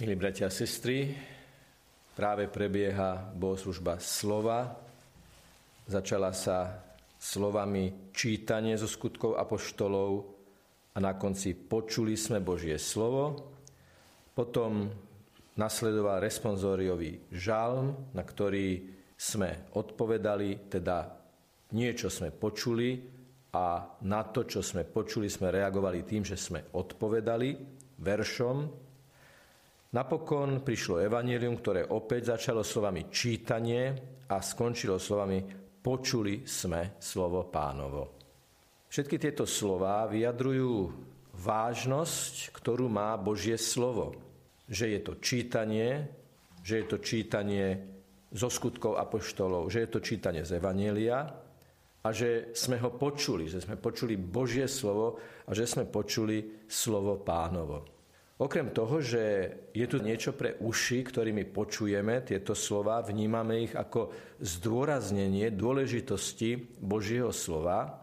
Milí bratia a sestry, práve prebieha bohoslužba slova. Začala sa slovami čítanie zo skutkov apoštolov a na konci počuli sme Božie slovo. Potom nasledoval responsoriový žalm, na ktorý sme odpovedali, teda niečo sme počuli a na to, čo sme počuli, sme reagovali tým, že sme odpovedali veršom. Napokon prišlo evanjelium, ktoré opäť začalo slovami čítanie a skončilo slovami počuli sme slovo Pánovo. Všetky tieto slová vyjadrujú vážnosť, ktorú má Božie slovo. Že je to čítanie, zo skutkov apoštolov, že je to čítanie z evanjelia a že sme ho počuli, že sme počuli Božie slovo a že sme počuli slovo Pánovo. Okrem toho, že je tu niečo pre uši, ktorými počujeme tieto slova, vnímame ich ako zdôraznenie dôležitosti Božieho slova,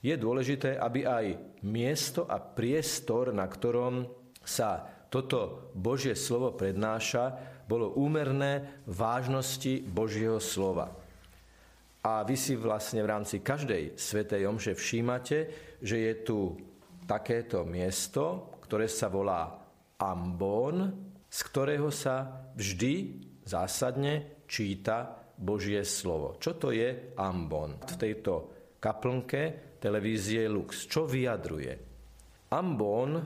je dôležité, aby aj miesto a priestor, na ktorom sa toto Božie slovo prednáša, bolo úmerné vážnosti Božieho slova. A vy si vlastne v rámci každej svätej omše všímate, že je tu takéto miesto, ktoré sa volá ambón, z ktorého sa vždy zásadne číta Božie slovo. Čo to je ambón? V tejto kaplnke televízie Lux. Čo vyjadruje? Ambón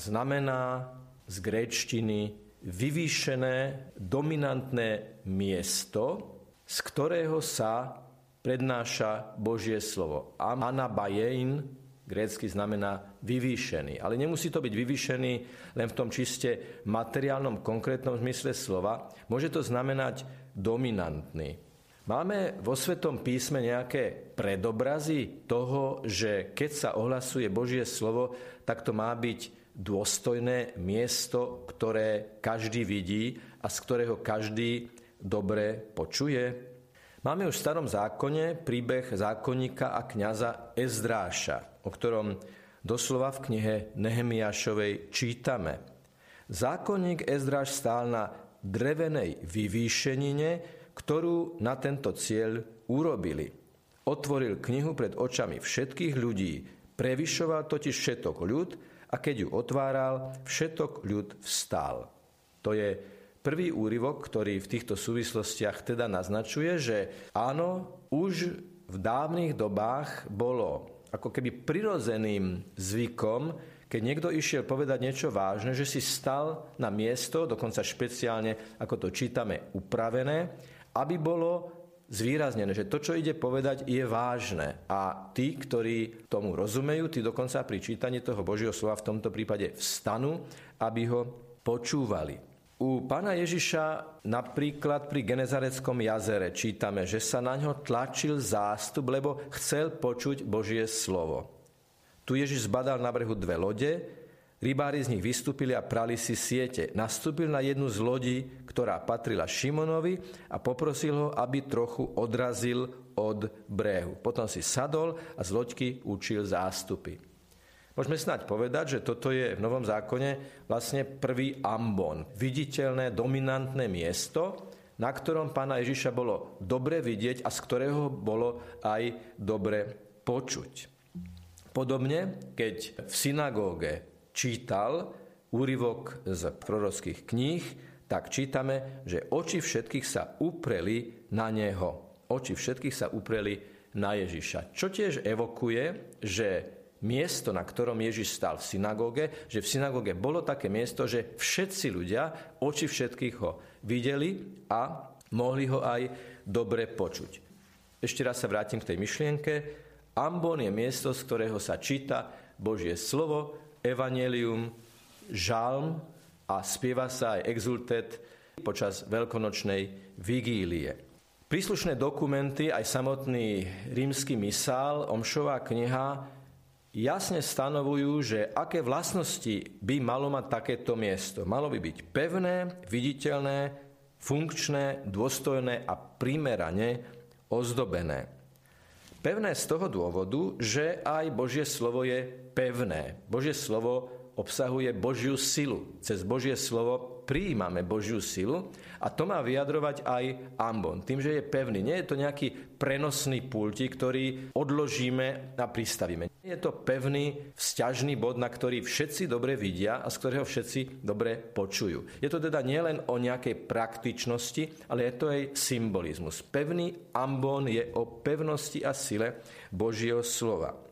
znamená z gréčtiny vyvýšené dominantné miesto, z ktorého sa prednáša Božie slovo. Anabajein, grécky znamená vyvýšený. Ale nemusí to byť vyvýšený len v tom čiste materiálnom, konkrétnom zmysle slova. Môže to znamenať dominantný. Máme vo Svätom písme nejaké predobrazy toho, že keď sa ohlasuje Božie slovo, tak to má byť dôstojné miesto, ktoré každý vidí a z ktorého každý dobre počuje. Máme už v Starom zákone príbeh zákonníka a kňaza Ezdráša, o ktorom doslova v knihe Nehemiášovej čítame. Zákonník Ezdráš stál na drevenej vyvýšenine, ktorú na tento cieľ urobili. Otvoril knihu pred očami všetkých ľudí, prevyšoval totiž všetok ľud a keď ju otváral, všetok ľud vstal. To je prvý úryvok, ktorý v týchto súvislostiach teda naznačuje, že áno, už v dávnych dobách bolo ako keby prirodzeným zvykom, keď niekto išiel povedať niečo vážne, že si stal na miesto, dokonca špeciálne, ako to čítame, upravené, aby bolo zvýraznené, že to, čo ide povedať, je vážne. A tí, ktorí tomu rozumejú, tí dokonca pri čítaní toho Božieho slova v tomto prípade vstanú, aby ho počúvali. U pána Ježiša napríklad pri Genezareckom jazere čítame, že sa na ňo tlačil zástup, lebo chcel počuť Božie slovo. Tu Ježiš zbadal na brehu dve lode, rybári z nich vystúpili a prali si siete. Nastúpil na jednu z lodí, ktorá patrila Šimonovi a poprosil ho, aby trochu odrazil od brehu. Potom si sadol a z loďky učil zástupy. Môžeme snáď povedať, že toto je v Novom zákone vlastne prvý ambón, viditeľné, dominantné miesto, na ktorom pána Ježiša bolo dobre vidieť a z ktorého bolo aj dobre počuť. Podobne, keď v synagóge čítal úryvok z prorockých kníh, tak čítame, že oči všetkých sa upreli na neho. Oči všetkých sa upreli na Ježiša. Čo tiež evokuje, že miesto, na ktorom Ježiš stál v synagóge, že v synagóge bolo také miesto, že všetci ľudia, oči všetkých ho videli a mohli ho aj dobre počuť. Ešte raz sa vrátim k tej myšlienke. Ambón je miesto, z ktorého sa číta Božie slovo, evanjelium, žalm a spieva sa aj exultet počas veľkonočnej vigílie. Príslušné dokumenty, aj samotný rímsky misál, omšová kniha, jasne stanovujú, že aké vlastnosti by malo mať takéto miesto. Malo by byť pevné, viditeľné, funkčné, dôstojné a primerane ozdobené. Pevné z toho dôvodu, že aj Božie slovo je pevné. Božie slovo obsahuje Božiu silu. Cez Božie slovo prijímame Božiu silu a to má vyjadrovať aj ambon. Tým, že je pevný. Nie je to nejaký prenosný pultík, ktorý odložíme a pristavíme. Je to pevný vzťažný bod, na ktorý všetci dobre vidia a z ktorého všetci dobre počujú. Je to teda nielen o nejakej praktičnosti, ale je to aj symbolizmus. Pevný ambon je o pevnosti a sile Božieho slova.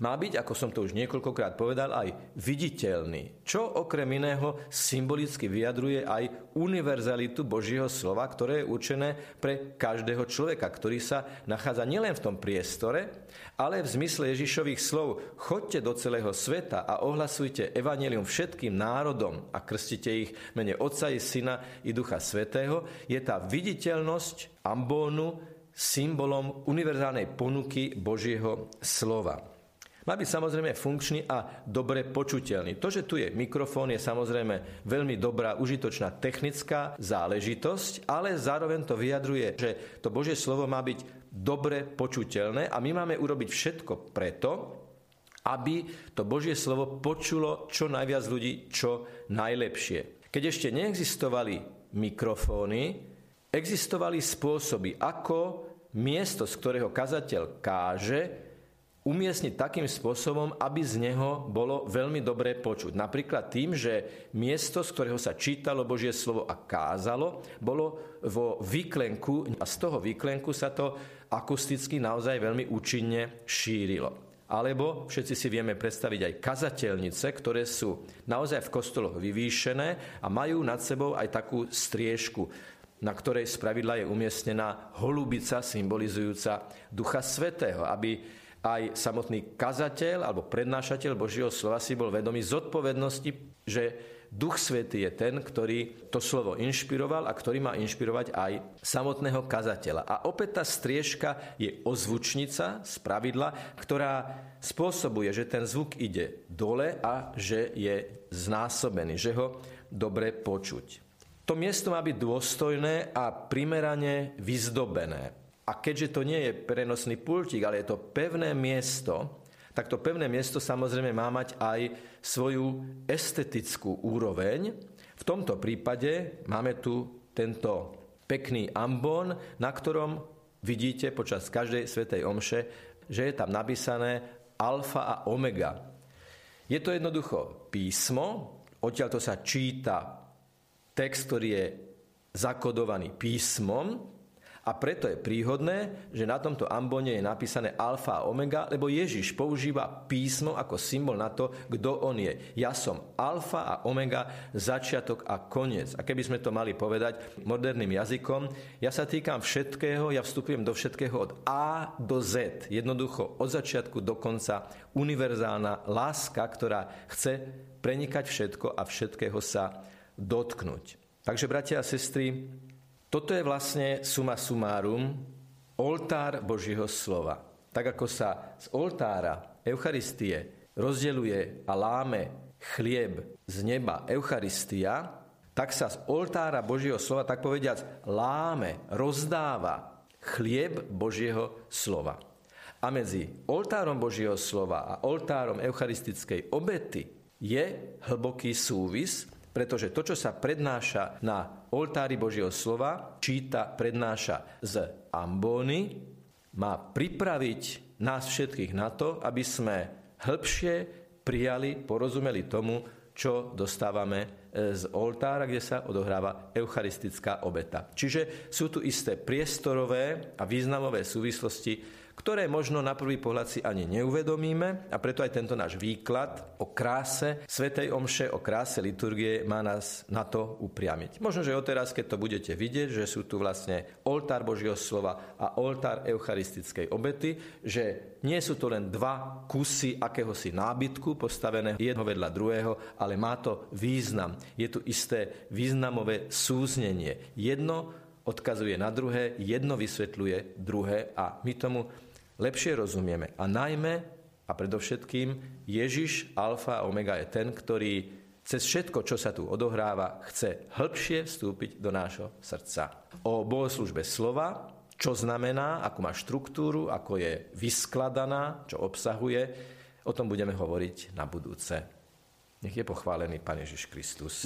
Má byť, ako som to už niekoľkokrát povedal, aj viditeľný, čo okrem iného symbolicky vyjadruje aj univerzalitu Božieho slova, ktoré je určené pre každého človeka, ktorý sa nachádza nielen v tom priestore, ale v zmysle Ježišových slov: choďte do celého sveta a ohlasujte evanjelium všetkým národom a krstite ich v mene Otca i Syna i Ducha Svätého. Je tá viditeľnosť ambónu symbolom univerzálnej ponuky Božieho slova. Má byť samozrejme funkčný a dobre počuteľný. To, že tu je mikrofón, je samozrejme veľmi dobrá, užitočná technická záležitosť, ale zároveň to vyjadruje, že to Božie slovo má byť dobre počuteľné a my máme urobiť všetko preto, aby to Božie slovo počulo čo najviac ľudí, čo najlepšie. Keď ešte neexistovali mikrofóny, existovali spôsoby, ako miesto, z ktorého kazateľ káže, umiestniť takým spôsobom, aby z neho bolo veľmi dobre počuť. Napríklad tým, že miesto, z ktorého sa čítalo Božie slovo a kázalo, bolo vo výklenku a z toho výklenku sa to akusticky naozaj veľmi účinne šírilo. Alebo všetci si vieme predstaviť aj kazateľnice, ktoré sú naozaj v kostoloch vyvýšené a majú nad sebou aj takú striežku, na ktorej spravidla je umiestnená holubica symbolizujúca Ducha Svätého, aby aj samotný kazateľ alebo prednášateľ Božieho slova si bol vedomý zodpovednosti, že Duch Svätý je ten, ktorý to slovo inšpiroval a ktorý má inšpirovať aj samotného kazateľa. A opäť tá striežka je ozvučnica spravidla, ktorá spôsobuje, že ten zvuk ide dole a že je znásobený, že ho dobre počuť. To miesto má byť dôstojné a primerane vyzdobené. A keďže to nie je prenosný pultík, ale je to pevné miesto, tak to pevné miesto samozrejme má mať aj svoju estetickú úroveň. V tomto prípade máme tu tento pekný ambón, na ktorom vidíte počas každej svätej omše, že je tam napísané alfa a omega. Je to jednoducho písmo, odtiaľto sa číta text, ktorý je zakodovaný písmom, a preto je príhodné, že na tomto ambone je napísané alfa a omega, lebo Ježiš používa písmo ako symbol na to, kto on je. Ja som alfa a omega, začiatok a koniec. A keby sme to mali povedať moderným jazykom, ja sa týkam všetkého, ja vstupujem do všetkého od A do Z. Jednoducho od začiatku do konca univerzálna láska, ktorá chce prenikať všetko a všetkého sa dotknúť. Takže, bratia a sestry, toto je vlastne suma sumárum oltár Božieho slova. Tak ako sa z oltára Eucharistie rozdeľuje a láme chlieb z neba Eucharistia, tak sa z oltára Božieho slova, tak povediac, láme, rozdáva chlieb Božieho slova. A medzi oltárom Božieho slova a oltárom eucharistickej obety je hlboký súvis, pretože to, čo sa prednáša na oltári Božieho slova, číta, prednáša z ambóny, má pripraviť nás všetkých na to, aby sme hĺbšie prijali, porozumeli tomu, čo dostávame z oltára, kde sa odohráva eucharistická obeta. Čiže sú tu isté priestorové a významové súvislosti, ktoré možno na prvý pohľad si ani neuvedomíme, a preto aj tento náš výklad o kráse svätej omše, o kráse liturgie má nás na to upriamiť. Možno, že odteraz, keď to budete vidieť, že sú tu vlastne oltár Božieho slova a oltár eucharistickej obety, že nie sú to len dva kusy akéhosi nábytku postaveného jedno vedľa druhého, ale má to význam. Je tu isté významové súznenie. Jedno odkazuje na druhé, jedno vysvetľuje druhé a my tomu lepšie rozumieme. A najmä a predovšetkým Ježiš, alfa a omega, je ten, ktorý cez všetko, čo sa tu odohráva, chce hĺbšie vstúpiť do nášho srdca. O bohoslužbe slova, čo znamená, ako má štruktúru, ako je vyskladaná, čo obsahuje, o tom budeme hovoriť na budúce. Nech je pochválený Pán Ježiš Kristus.